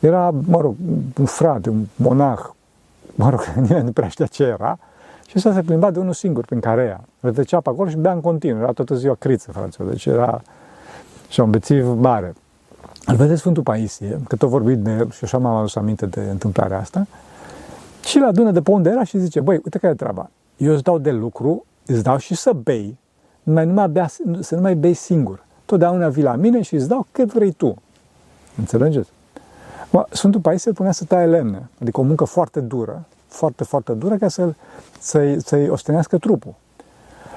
Era, un frate, un monah, nimeni nu prea știa ce era, și ăsta se plimba de unul singur prin carea. Rătăcea pe acolo și bea în continuu, era toată ziua criță, frate, deci era și un bețiv mare. Îl vede Sfântul Paisie, că tot vorbit de el și așa m-am adus aminte de întâmplarea asta, și îl adună de pe unde era și zice, băi, uite care e treaba, eu îți dau de lucru, îți dau și să bei, să nu mai bei singur. Totdeauna vii la mine și îți dau cât vrei tu. Înțelegeți? Sfântul Paisie îl punea să taie lemne, adică o muncă foarte dură, foarte, foarte dură, ca să-i ostenească trupul.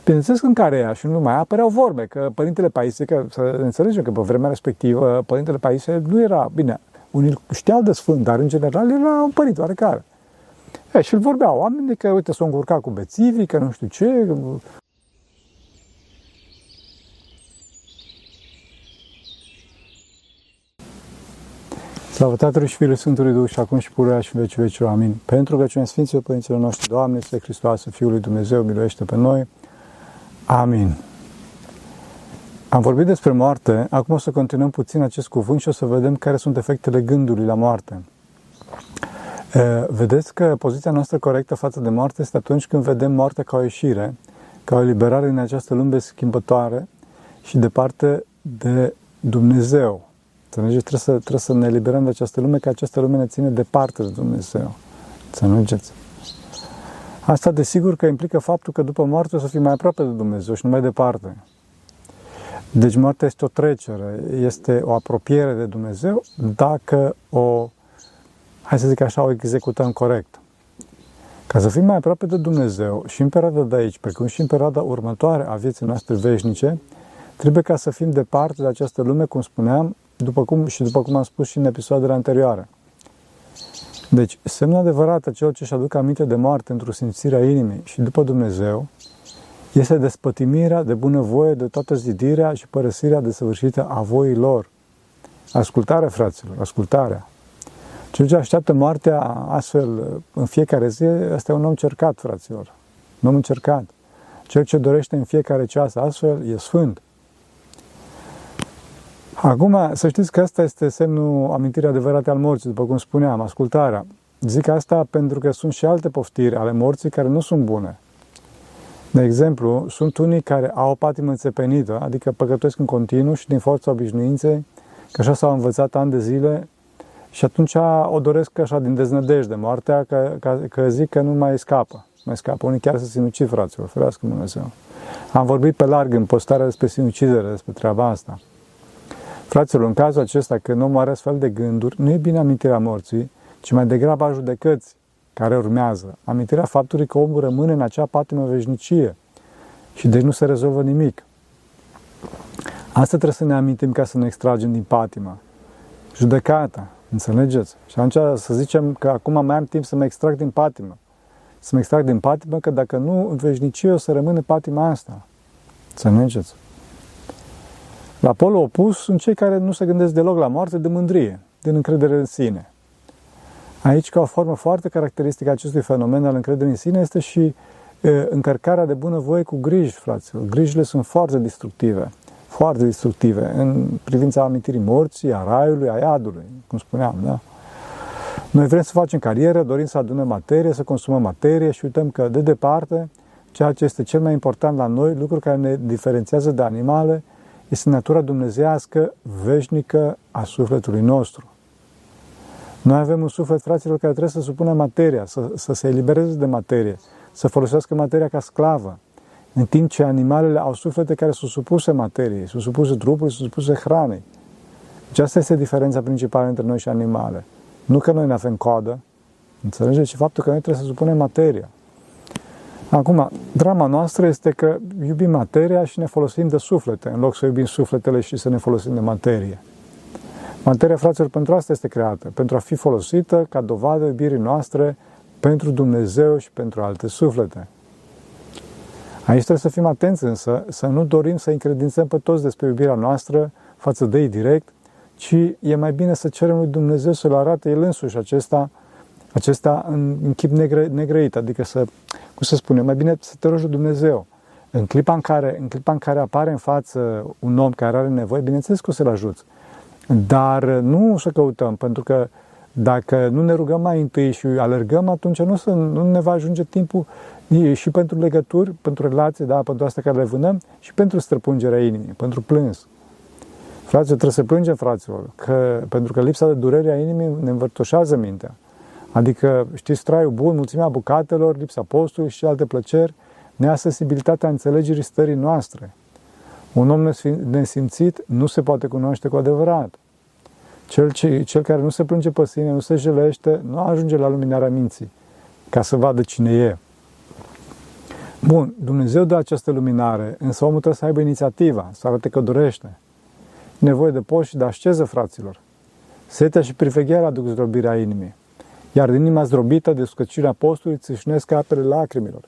Bineînțeles că în carea și nu numai apăreau vorbe, că Părintele Paisie, că să înțelegem că pe vremea respectivă Părintele Paisie nu era, bine, unii știau de sfânt, dar în general era un părinte oarecare. Și îl vorbeau oamenii că, uite, s-au încurcat cu bețivii, că nu știu ce... Slavă Tatălui și Fiului Sfântului Duh și acum și pururea și în vecii vecilor. Amin. Pentru rugăciunea Sfinților Părinților noștri, Doamne, Iisuse Hristoase, Fiul lui Dumnezeu, miluiește pe noi. Amin. Am vorbit despre moarte, acum o să continuăm puțin acest cuvânt și o să vedem care sunt efectele gândului la moarte. Vedeți că poziția noastră corectă față de moarte este atunci când vedem moartea ca o ieșire, ca o eliberare în această lume schimbătoare și departe de Dumnezeu. Trebuie să ne eliberăm de această lume, că această lume ne ține departe de Dumnezeu. Înțelegeți? Asta, desigur, că implică faptul că după moarte o să fim mai aproape de Dumnezeu și nu mai departe. Deci moartea este o trecere, este o apropiere de Dumnezeu dacă o executăm corect. Ca să fim mai aproape de Dumnezeu și în perioada de aici, precum și în perioada următoare a vieții noastre veșnice, trebuie ca să fim departe de această lume, cum spuneam, după cum am spus și în episoadele anterioare. Deci, semnul adevărat a celor ce își aduc aminte de moarte într-o simțire a inimii și după Dumnezeu este despătimirea de bunăvoie de toată zidirea și părăsirea desăvârșită a voii lor. Ascultarea, fraților, ascultarea. Cel ce așteaptă moartea astfel în fiecare zi, este un om cercat, fraților. Un om încercat. Cel ce dorește în fiecare ceas astfel e sfânt. Acum, să știți că asta este semnul amintirii adevărate al morții, după cum spuneam, ascultarea. Zic asta pentru că sunt și alte poftiri ale morții care nu sunt bune. De exemplu, sunt unii care au o patimă înțepenită, adică păcătuiesc în continuu și din forța obișnuinței, că așa s-au învățat ani de zile și atunci o doresc așa din deznădejde moartea, că zic că nu mai scapă. Mai scapă. Unii chiar se sinucid, fraților, ferească Dumnezeu. Am vorbit pe larg în postarea despre sinucidere, despre treaba asta. Fraților, în cazul acesta, când omul are astfel de gânduri, nu e bine amintirea morții, ci mai degrabă a judecății care urmează. Amintirea faptului că omul rămâne în acea patimă veșnicie și deci nu se rezolvă nimic. Asta trebuie să ne amintim ca să ne extragem din patimă. Judecata, înțelegeți? Și atunci să zicem că acum mai am timp să mă extrag din patimă. Să mă extrag din patimă, că dacă nu, în veșnicie o să rămâne patima asta. Înțelegeți? La polul opus sunt cei care nu se gândesc deloc la moarte, de mândrie, din încredere în sine. Aici, ca o formă foarte caracteristică a acestui fenomen al încrederii în sine, este și încărcarea de bunăvoie cu griji, fraților. Grijile sunt foarte destructive, în privința amintirii morții, a raiului, a iadului, cum spuneam, da? Noi vrem să facem carieră, dorim să adunăm materie, să consumăm materie și uităm că, de departe, ceea ce este cel mai important la noi, lucruri care ne diferențiază de animale, este natura dumnezeiască veșnică a sufletului nostru. Noi avem un suflet, fraților, care trebuie să supună materia, să se elibereze de materie, să folosească materia ca sclavă, în timp ce animalele au suflete care sunt supuse materiei, sunt supuse trupului, sunt supuse hranei. Deci asta este diferența principală între noi și animale. Nu că noi ne avem coadă, înțelegeți, ci faptul că noi trebuie să supunem materia. Acum, drama noastră este că iubim materia și ne folosim de suflete, în loc să iubim sufletele și să ne folosim de materie. Materia, fraților, pentru asta este creată, pentru a fi folosită ca dovadă iubirii noastre pentru Dumnezeu și pentru alte suflete. Aici trebuie să fim atenți însă, să nu dorim să încredințăm pe toți despre iubirea noastră față de ei direct, ci e mai bine să cerem lui Dumnezeu să-L arate El însuși acesta în chip negrăit, adică să, cum să spunem, mai bine să te rogi Dumnezeu. În clipa în care apare în față un om care are nevoie, bineînțeles că o să-l ajuți, dar nu o să căutăm, pentru că Dacă nu ne rugăm mai întâi și alergăm, atunci nu ne va ajunge timpul și pentru legături, pentru relații, da, pentru astea care le vânăm și pentru străpungerea inimii, pentru plâns. Fraților, trebuie să plângem, fraților, pentru că lipsa de durere a inimii ne învârtoșează mintea. Adică, știți, traiul bun, mulțimea bucatelor, lipsa postului și alte plăceri, neasensibilitatea înțelegerii stării noastre. Un om nesimțit nu se poate cunoaște cu adevărat. Cel care nu se plânge pe sine, nu se jelește, nu ajunge la luminarea minții, ca să vadă cine e. Bun, Dumnezeu dă această luminare, însă omul trebuie să aibă inițiativa, să arate că dorește. Nevoie de post și de asceză, fraților. Setea și privegherea aduc zdrobirea inimii, iar din inima zdrobită de scăcirea postului țâșnesc apele lacrimilor.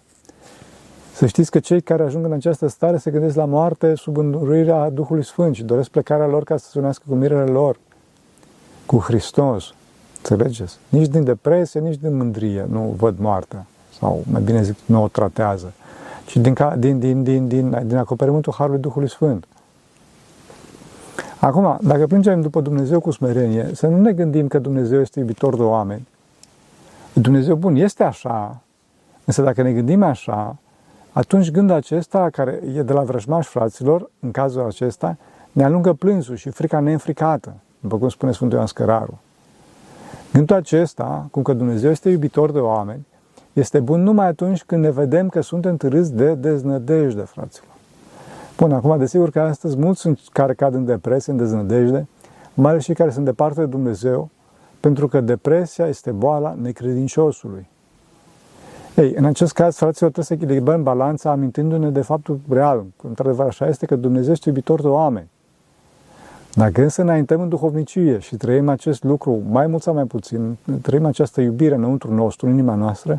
Să știți că cei care ajung în această stare se gândesc la moarte sub înduruirea Duhului Sfânt și doresc plecarea lor ca să se unească cu mirele lor, cu Hristos. Înțelegeți? Nici din depresie, nici din mândrie nu văd moartea, sau mai bine zic, nu o tratează, ci din acoperimentul Harului Duhului Sfânt. Acum, dacă plângem după Dumnezeu cu smerenie, să nu ne gândim că Dumnezeu este iubitor de oameni. Dumnezeu bun este așa, însă dacă ne gândim așa, atunci gândul acesta, care e de la vrăjmași, fraților, în cazul acesta, ne alungă plânsul și frica neînfricată, după cum spune Sfântul Ioan Scăraru. Gândul acesta, cum că Dumnezeu este iubitor de oameni, este bun numai atunci când ne vedem că suntem târâți de deznădejde, fraților. Bun, acum, desigur că astăzi mulți sunt care cad în depresie, în deznădejde, mai ales și care sunt departe de Dumnezeu, pentru că depresia este boala necredinciosului. Ei, în acest caz, fraților, trebuie să echilibrăm balanța, amintindu-ne de faptul real, că într-adevăr așa este, că Dumnezeu este iubitor de oameni. Dacă însă înaintăm în duhovnicie și trăim acest lucru, mai mult sau mai puțin, trăim această iubire înăuntru nostru, în inima noastră,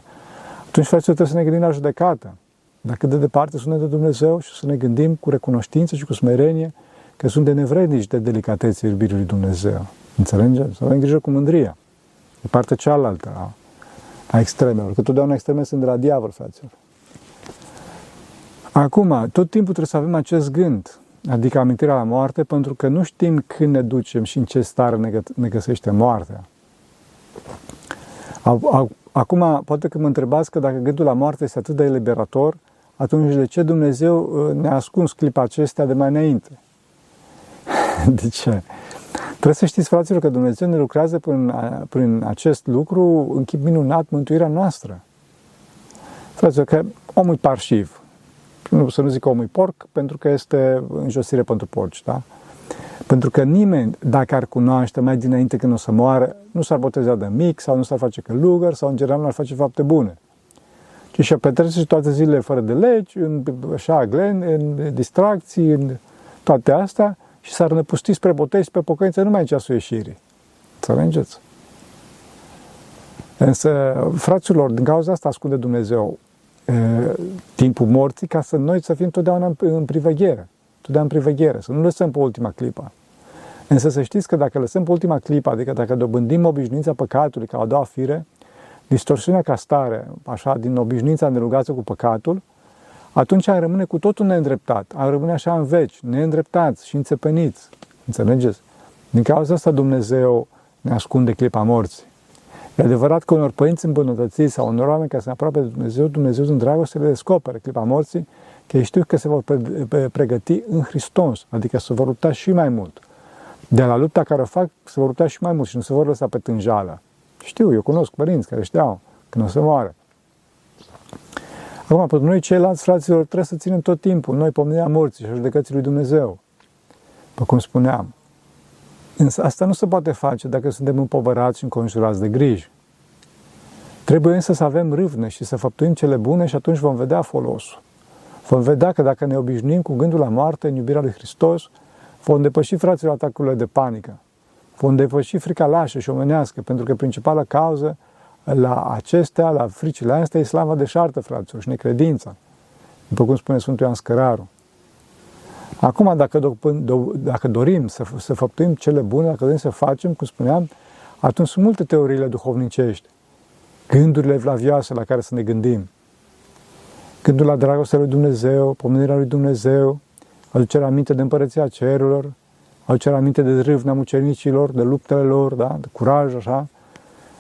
atunci, fraților, trebuie să ne gândim la judecată. Dacă de departe suntem de Dumnezeu și să ne gândim cu recunoștință și cu smerenie că suntem nevrednici de delicatețe iubirii lui Dumnezeu. Înțelegeți? Să avem grijă cu mândria. E partea cealaltă a extremelor, că totdeauna extreme sunt de la diavol, fraților. Acum, tot timpul trebuie să avem acest gând, adică amintirea la moarte, pentru că nu știm când ne ducem și în ce stare ne găsește moartea. Acum, poate că mă întrebați că dacă gândul la moarte este atât de eliberator, atunci de ce Dumnezeu ne-a ascuns clipa acestea de mai înainte? De ce? Trebuie să știți, fraților, că Dumnezeu ne lucrează prin acest lucru în chip minunat mântuirea noastră. Fraților, că omul e parșiv. Să nu zic că omul e porc, pentru că este înjosire pentru porci, da? Pentru că nimeni, dacă ar cunoaște mai dinainte când o să moară, nu s-ar boteza de mic, sau nu s-ar face călugăr, sau în general nu ar face fapte bune. Ci și-ar petrece toate zilele fără de legi, în distracții, în toate astea, și s-ar năpusti spre botez și pe pocăință numai în ceasul ieșirii. Înțelegeți? Însă, fraților, din cauza asta ascunde Dumnezeu timpul morții, ca să noi să fim totdeauna în priveghere. Să nu lăsăm pe ultima clipă. Însă să știți că dacă lăsăm pe ultima clipă, adică dacă dobândim obișnuința păcatului ca a doua fire, distorsiunea ca stare, așa, din obișnuința îndelungată cu păcatul, atunci am rămâne cu totul neîndreptat, am rămâne așa în veci, neîndreptați și înțepeniți. Înțelegeți? Din cauza asta Dumnezeu ne ascunde clipa morții. E adevărat că unor părinți îmbunătățiți sau unor oameni care se aproape de Dumnezeu, Dumnezeu în dragoste le descoperă clipa morții, că ei știu că se vor pregăti în Hristos, adică se vor lupta și mai mult. De la lupta care o fac, se vor lupta și mai mult și nu se vor lăsa pe tânjală. Știu, eu cunosc părinți care știau când o să moară. Acum, pentru noi ceilalți, fraților, trebuie să ținem tot timpul noi pomenirea morții și a judecății lui Dumnezeu, după cum spuneam. Însă asta nu se poate face dacă suntem împovărați și înconjurați de griji. Trebuie însă să avem râvne și să făptuim cele bune și atunci vom vedea folosul. Vom vedea că dacă ne obișnuim cu gândul la moarte în iubirea lui Hristos, vom depăși, fraților, atacurile de panică. Vom depăși frica lașă și omenească, pentru că principala cauză la acestea, la fricile astea, e slava deșartă, fraților, și necredința, după cum spune Sfântul Ioan Scăraru. Acum, dacă dorim să făptuim cele bune, dacă dorim să facem, cum spuneam, atunci sunt multe teoriile duhovnicești, gândurile evlavioase la care să ne gândim. Gândul la dragostea lui Dumnezeu, pomenirea lui Dumnezeu, aducerea aminte de împărăția cerurilor, aducerea aminte de râvna mucenicilor, de luptele lor, da? De curaj, așa,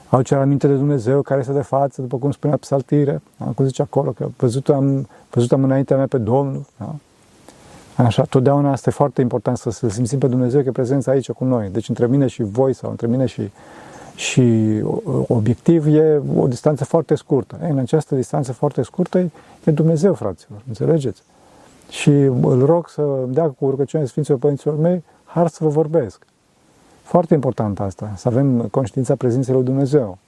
aducerea aminte de Dumnezeu care este de față, după cum spunea Psaltire, da? Cum zice acolo, că văzut am înaintea mea pe Domnul. Da? Așa, totdeauna asta e foarte important, să simțim pe Dumnezeu că e prezența aici cu noi. Deci între mine și voi sau între mine și obiectiv e o distanță foarte scurtă. În această distanță foarte scurtă e Dumnezeu, fraților, înțelegeți? Și îl rog să îmi dea cu rugăciunea Sfinților Părinților mei har să vă vorbesc. Foarte important asta, să avem conștiința prezenței lui Dumnezeu.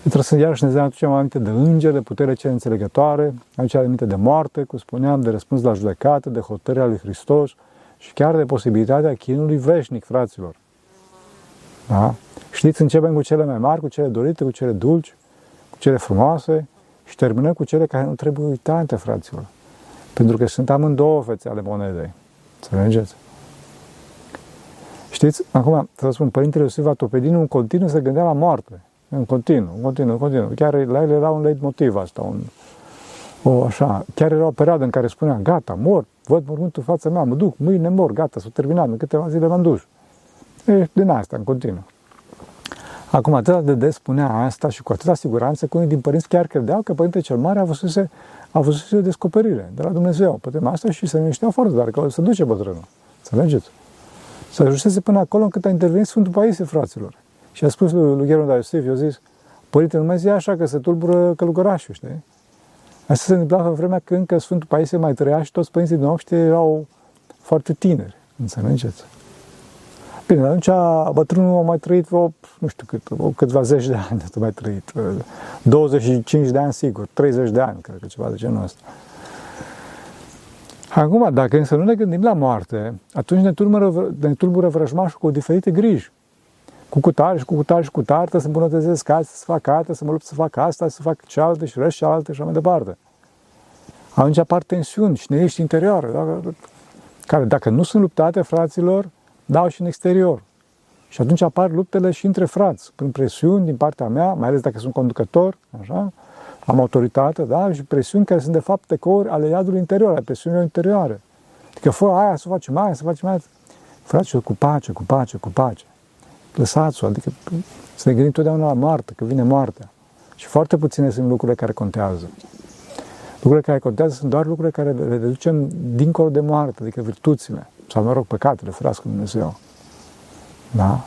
Trebuie să iarăși ne aducem aminte de îngeri, de putere cele înțelegătoare, aducerea aminte de moarte, cum spuneam, de răspuns la judecată, de hotărârea lui Hristos și chiar de posibilitatea chinului veșnic, fraților. Da? Știți, începem cu cele mai mari, cu cele dorite, cu cele dulci, cu cele frumoase și terminăm cu cele care nu trebuie uitate, fraților. Pentru că sunt amândouă fețe ale monedei. Înțelegeți? Știți, acum, să vă spun, Părintele Iosif Atopedinu în continuu se gândea la moarte. În continuu. Chiar la el era un leitmotiv asta, Chiar era o perioadă în care spunea, gata, mor, văd mormântul în fața mea, mă duc, mâine mor, gata, s-a terminat, în câteva zile m-am dus. E, din asta, în continuu. Acum, atât de des spunea asta și cu atâta siguranță că unii din părinți chiar credeau că Părintele cel Mare a văzut o descoperire de la Dumnezeu pe tema asta și se liniștea foarte, dar că se duce bătrânul. Înțelegeți? Să ajunsese până acolo încât a intervenit Sfântul Paisie, fraților. Și a spus lui Gherunda Iosif, i-a zis, părinte, nu mai zi așa că se tulbură călugărașul, știi? Asta se întâmpla pe vremea când încă Sfântul Paisie mai trăia și toți părinții din ochi erau foarte tineri, înțelegeți? Bine, atunci bătrânul a mai trăit câtva zeci de ani a mai trăit, 25 de ani sigur, 30 de ani, cred că ceva de genul ăsta. Acum, dacă însă nu ne gândim la moarte, atunci ne tulbură vrăjmașul cu diferite griji. Cu cutare, trebuie să îmbunătățesc asta, să fac altă, să mă lupt să fac asta, să fac cealaltă și răși cealaltă și așa mai departe. Atunci apar tensiuni și neliniști interioare, care dacă nu sunt luptate, fraților, dau și în exterior. Și atunci apar luptele și între frați, prin presiuni din partea mea, mai ales dacă sunt conducător, așa, am autoritate, da, și presiuni care sunt de fapt ecouri ale iadului interior, ale presiunilor interioare. Adică fă aia, să facem aia. Fraților, cu pace. Lăsați-o, adică să ne gândim totdeauna la moarte, că vine moartea. Și foarte puține sunt lucrurile care contează. Lucrurile care contează sunt doar lucrurile care le ducem dincolo de moarte, adică virtuțile, sau, mă rog, păcatele, ferească Dumnezeu. Da?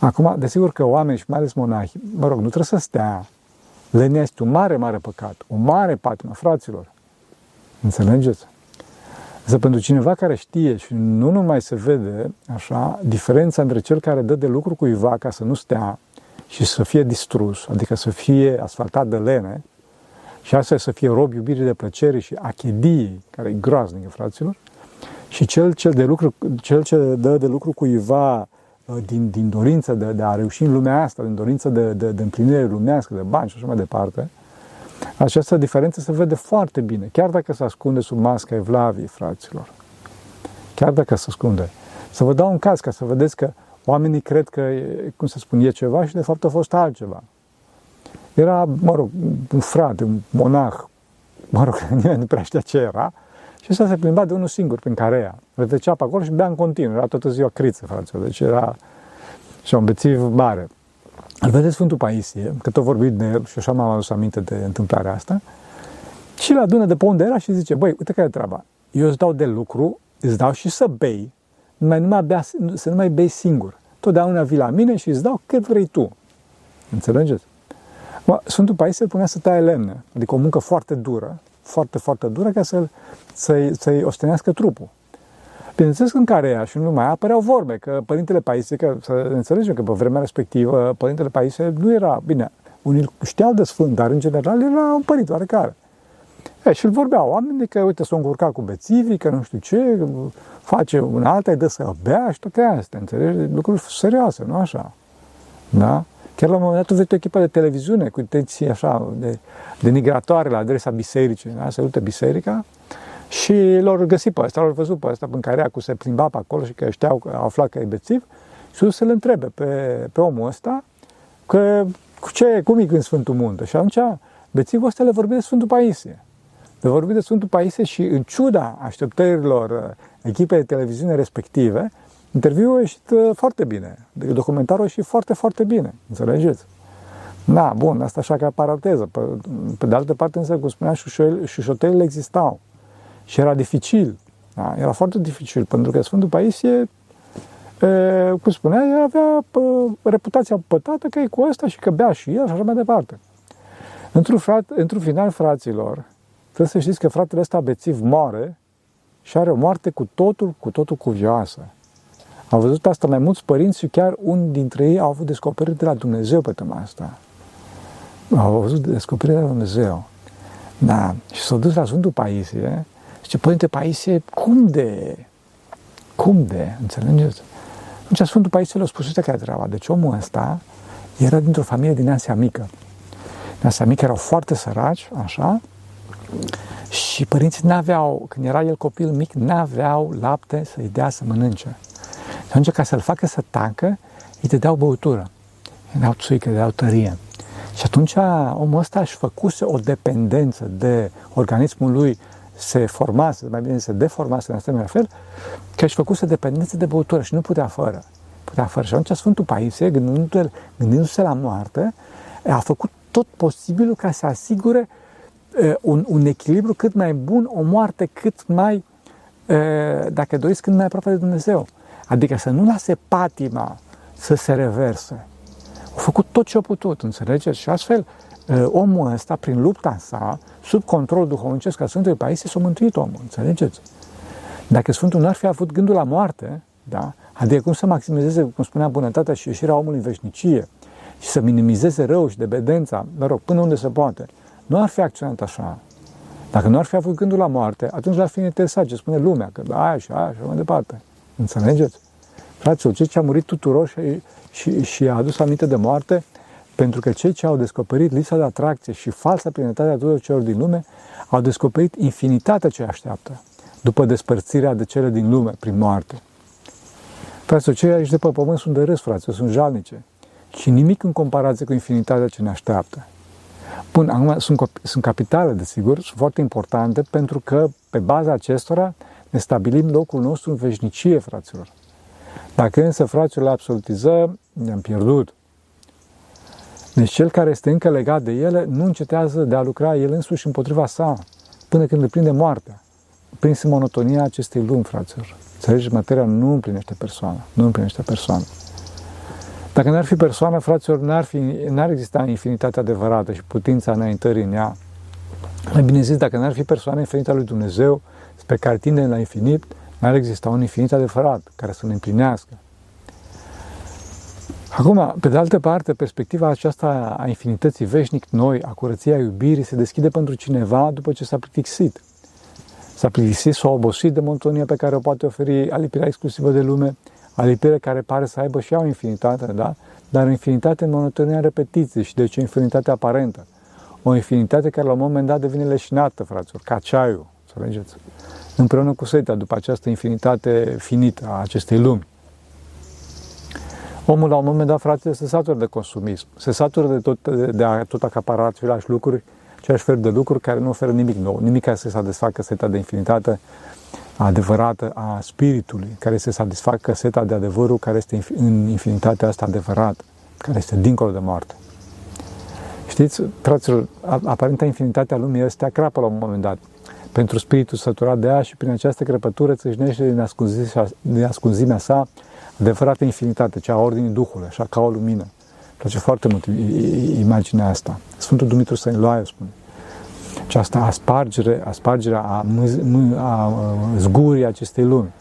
Acum, desigur că oamenii și mai ales monahi, mă rog, nu trebuie să stea. Lenia este un mare, mare păcat, o mare patimă, fraților. Înțelegeți? Însă pentru cineva care știe și nu numai se vede, așa, diferența între cel care dă de lucru cuiva ca să nu stea și să fie distrus, adică să fie asfaltat de lene și astfel să fie rob iubirii de plăcere și achediei, care e groaznică, fraților, și cel ce dă de lucru cuiva din dorință de a reuși în lumea asta, din dorință de împlinire lumească, de bani și așa mai departe. Această diferență se vede foarte bine, chiar dacă se ascunde sub masca evlaviei, fraților. Chiar dacă se ascunde. Să vă dau un caz, ca să vedeți că oamenii cred că, cum să spun, e ceva și de fapt a fost altceva. Era, mă rog, un frate, un monah, mă rog, nimeni nu prea știa ce era, și ăsta se plimba de unul singur prin carea. Rătăcea pe acolo și bea în continuu, era toată ziua criță, fraților, deci era și un bețiv mare. Îl vede Sfântul Paisie, că tot vorbit de el și așa m-am adus aminte de întâmplarea asta, și îl adună de pe unde era și zice, băi, uite care e treaba, eu îți dau de lucru, îți dau și să bei, să nu mai bei singur. Totdeauna vii la mine și îți dau cât vrei tu. Înțelegeți? Sfântul Paisie îl punea să taie lemne, adică o muncă foarte dură, foarte, foarte dură, ca să-i ostenească trupul. Bineînțeles că în carea și nu numai apăreau vorbe, că Părintele Paisie, că să înțelegem că pe vremea respectivă Părintele Paisie nu era, bine, unii știau de sfânt, dar în general era un părinte oarecare. Și îl vorbeau oamenii că, uite, s-o încurca cu bețivii, că nu știu ce, face un alta, îi dă să bea și toate astea, înțelegi? Lucruri serioase, nu așa? Da? Chiar la un moment dat tu vezi o echipă de televiziune cu intenții așa de denigratoare la adresa bisericii, da? Se uită biserica, și l-au găsit pe ăsta, l-au văzut pe ăsta în carea cu se plimba pe acolo și că știau, au aflat că e bețiv și să-l întrebe pe omul ăsta că cum e în Sfântul Munte. Și atunci bețivul ăsta le vorbi de Sfântul Paisie. Le vorbi de Sfântul Paisie și în ciuda așteptărilor echipei de televiziune respective, Interviul a ieșit foarte bine, documentarul a ieșit foarte, foarte bine, înțelegeți? Da, bun, asta așa ca paranteză. Pe de altă parte, însă, cum spuneam, șușotelele existau și era dificil. Da, era foarte dificil, pentru că Sfântul Paisie, cum spunea, el avea reputația pătată că e cu ăsta și că bea și el și așa mai departe. Într-un final, fraților, trebuie să știți că fratele ăsta bețiv moare și are o moarte cu totul cuvioasă. Am văzut asta mai mulți părinți și chiar unii dintre ei au avut descoperiri de la Dumnezeu pe tema asta. Au avut descoperiri de la Dumnezeu. Da. Și s-au dus la Sfântul Paisie. Zice, Părinte Paisie, cum de, înțelegeți? Atunci Sfântul Paisie le-a spus, uite care treaba. Deci omul ăsta era dintr-o familie din Asia Mică. Din Asia Mică erau foarte săraci, așa, și părinții n-aveau, când era el copil mic, n-aveau lapte să-i dea să mănânce. Și atunci, ca să-l facă să tacă, îi dădeau băutură, îi dădeau țuică, îi dădeau tărie. Și atunci omul ăsta își făcuse o dependență de organismul lui, se formase, mai bine se deformase în asemenea fel, că își făcuse dependență de băutură și nu putea fără. Și atunci Sfântul Paisie, gândindu-se la moarte, a făcut tot posibilul ca să asigure un echilibru cât mai bun, o moarte cât mai, dacă doriți, cât mai aproape de Dumnezeu. Adică să nu lase patima să se reverse. Au făcut tot ce au putut, înțelegeți? Și astfel, omul ăsta, prin lupta sa, sub controlul duhovnicesc al Sfântului Paisie, s-a mântuit omul, înțelegeți? Dacă Sfântul nu ar fi avut gândul la moarte, da? Adică cum să maximizeze, cum spunea, bunătatea și ieșirea omului în veșnicie și să minimizeze rău și debedența, mă rog, până unde se poate, nu ar fi acționat așa. Dacă nu ar fi avut gândul la moarte, atunci l-ar fi interesat ce spune lumea, că aia și aia și mai departe. Înțelegeți? Fraților, cei ce au murit tuturor și a adus aminte de moarte, pentru că cei ce au descoperit lipsa de atracție și falsa plinătate a tuturor celor din lume, au descoperit infinitatea ce așteaptă după despărțirea de cele din lume prin moarte. Fraților, cei aici de pe pământ sunt de râs, fraților, sunt jalnice și nimic în comparație cu infinitatea ce ne așteaptă. Bun, acum sunt capitale, desigur, sunt foarte importante, pentru că pe baza acestora ne stabilim locul nostru în veșnicie, fraților. Dacă însă, fraților, le absolutizăm, ne-am pierdut. Deci cel care este încă legat de ele nu încetează de a lucra el însuși împotriva sa, până când îl prinde moartea. Prins în monotonia acestei lumi, fraților. Înțelegeți, materia nu împlinește persoana. Nu împlinește persoana. Dacă n-ar fi persoană, fraților, n-ar exista infinitatea adevărată și putința înaintării în ea. Mai bine zis, dacă n-ar fi persoana infinită a lui Dumnezeu, spre care tindem la infinit, n-ar exista un infinit adevărat care să ne împlinească. Acum, pe de altă parte, perspectiva aceasta a infinității veșnic noi, a curăției, a iubirii, se deschide pentru cineva după ce s-a plictisit. S-a plictisit, s-a obosit de monotonia pe care o poate oferi alipirea exclusivă de lume, alipire care pare să aibă și ea o infinitate, da? Dar infinitate în monotonia repetiției și deci o infinitate aparentă. O infinitate care la un moment dat devine leșinată, fraților, ca ceaiul, înțelegeți? Împreună cu seta după această infinitate finită a acestei lumi. Omul la un moment dat, fraților, se satură de consumism, se satură de a tot acapara aceleași lucruri, același fel de lucruri care nu oferă nimic nou, nimic care să satisfacă seta de infinitate adevărată a spiritului, care se satisfacă seta de adevărul care este în infinitatea asta adevărată, care este dincolo de moarte. Știți, fraților, aparenta infinitatea lumii este crapă la un moment dat. Pentru spiritul săturat de ea și prin această crăpătură țâșnește din ascunzimea sa adevărată infinitate, cea a ordinii Duhului, așa ca o lumină. Îmi place foarte mult imaginea asta. Sfântul Dumitru Săniloae spune. Această aspargere a zgurii acestei lumi.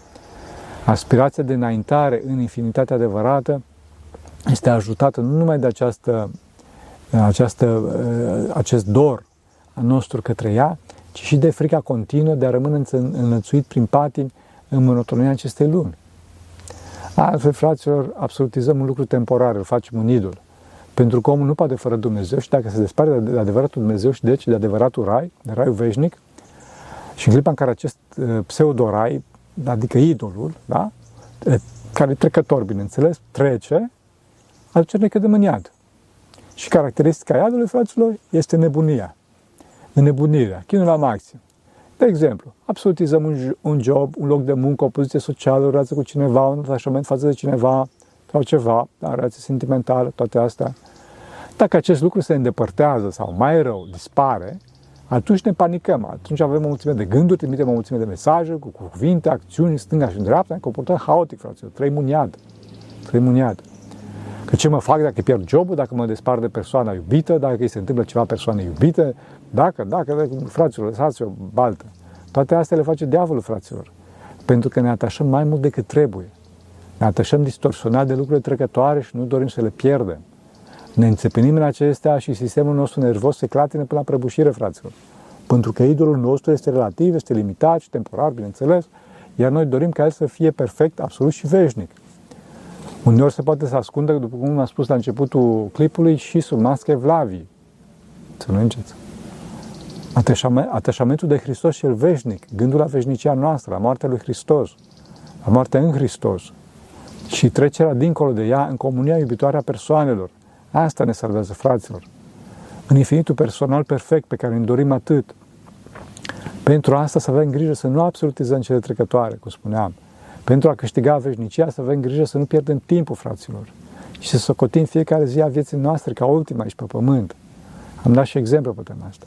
Aspirația de înaintare în infinitatea adevărată este ajutată nu numai de acest dor al nostru către ea, ci și de frica continuă de a rămâne înlățuit prin patimi în monotonia acestei lumi. Altfel, fraților, absolutizăm un lucru temporar, îl facem un idol. Pentru că omul nu poate fără Dumnezeu și dacă se despare de adevăratul Dumnezeu și deci de adevăratul rai, de raiul veșnic, și în clipa în care acest pseudo-rai, adică idolul, da, care e trecător, bineînțeles, trece, atunci ne cădem în iad. Și caracteristica iadului, fraților, este nebunia. Nebunirea, chinul la maxim. De exemplu, absolutizăm un job, un loc de muncă, o poziție socială, o relație cu cineva, un atașament față de cineva sau ceva, o relație sentimentală, toate astea. Dacă acest lucru se îndepărtează sau, mai rău, dispare, atunci ne panicăm, atunci avem o mulțime de gânduri, trimitem o mulțime de mesaje cu cuvinte, acțiuni, stânga și dreapta, ne comportăm haotic, fraților, trăim un iad. Că ce mă fac dacă pierd jobul, dacă mă despar de persoana iubită, dacă îi se întâmplă ceva persoane iubite, dacă, fraților, lăsați-o baltă. Toate astea le face diavolul, fraților, pentru că ne atașăm mai mult decât trebuie. Ne atașăm distorsionat de lucrurile trecătoare și nu dorim să le pierdem. Ne înțepenim în acestea și sistemul nostru nervos se clatină până la prăbușire, fraților. Pentru că idolul nostru este relativ, este limitat și temporar, bineînțeles, iar noi dorim ca el să fie perfect, absolut și veșnic. Uneori se poate să ascundă, după cum am spus la începutul clipului, și sub masca evlaviei. Să nu înceți. Atașamentul de Hristos cel veșnic, gândul la veșnicia noastră, la moartea lui Hristos, la moartea în Hristos și trecerea dincolo de ea în comunia iubitoare a persoanelor. Asta ne salvează, fraților. În infinitul personal perfect pe care îl dorim atât. Pentru asta să avem grijă să nu absolutizăm cele trecătoare, cum spuneam. Pentru a câștiga veșnicia să avem grijă să nu pierdem timpul, fraților. Și să socotim fiecare zi a vieții noastre ca ultima aici pe pământ. Am dat și exemple pe tema asta.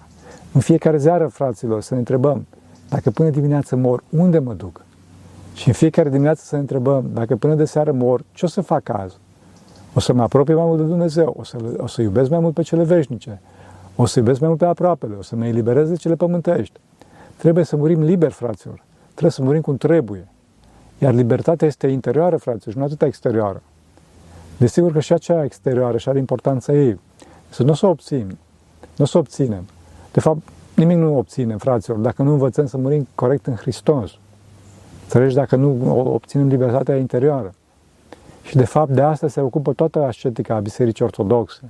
În fiecare seară, fraților, să ne întrebăm, dacă până dimineață mor, unde mă duc? Și în fiecare dimineață să ne întrebăm, dacă până de seară mor, ce o să fac azi? O să mă apropie mai mult de Dumnezeu, o să iubesc mai mult pe cele veșnice, o să iubesc mai mult pe aproapele, o să mă eliberez de cele pământești. Trebuie să murim liber, fraților. Trebuie să murim cum trebuie. Iar libertatea este interioară, fraților, și nu atât exterioară. Desigur că și aceea exterioară și are importanța ei. Să nu o să obținem. Nu o să obținem. De fapt, nimic nu obținem, fraților, dacă nu învățăm să murim corect în Hristos. Înțelegi? Dacă nu obținem libertatea interioară. Și, de fapt, de asta se ocupă toată ascetica a Bisericii Ortodoxe.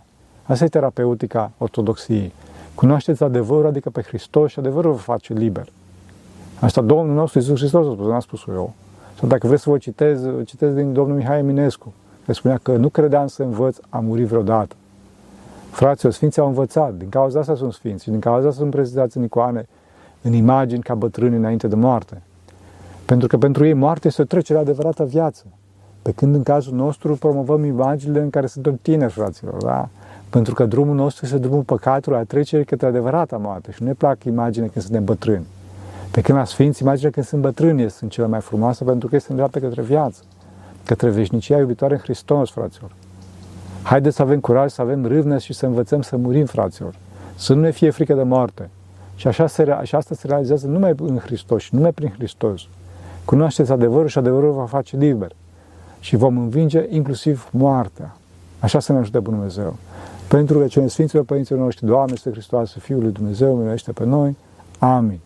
Asta e terapeutica ortodoxiei. Cunoașteți adevărul, adică pe Hristos, și adevărul vă face liber. Asta Domnul nostru Iisus Hristos a spus, n-a spus-o eu. Sau dacă vreți să vă citez din domnul Mihai Eminescu, care spunea că nu credeam să învăț, a murit vreodată. Fraților, sfinții au învățat, din cauza asta sunt sfinți și din cauza asta sunt prezentați în icoane, în imagini, ca bătrâni înainte de moarte. Pentru că pentru ei moartea este o trecere adevărată viață. Pe când în cazul nostru promovăm imaginile în care suntem tineri, fraților, da? Pentru că drumul nostru este drumul păcatului, a trecerii către adevărata moarte și nu ne plac imaginile când suntem bătrâni. Pe când la sfinți, imaginile când sunt bătrâni sunt cele mai frumoase pentru că este îndreaptă către viață, către veșnicia iubitoare în Hristos, fraților. Haideți să avem curaj, să avem râvnă și să învățăm să murim, fraților, să nu ne fie frică de moarte. Și asta se realizează numai în Hristos și numai prin Hristos. Cunoașteți adevărul și adevărul va face liber. Și vom învinge inclusiv moartea. Așa să ne ajute Bunul Dumnezeu. Pentru că cele Sfinților Părinților noștri, Doamne, este Hristoase, Fiul lui Dumnezeu, miluiește pe noi. Amin.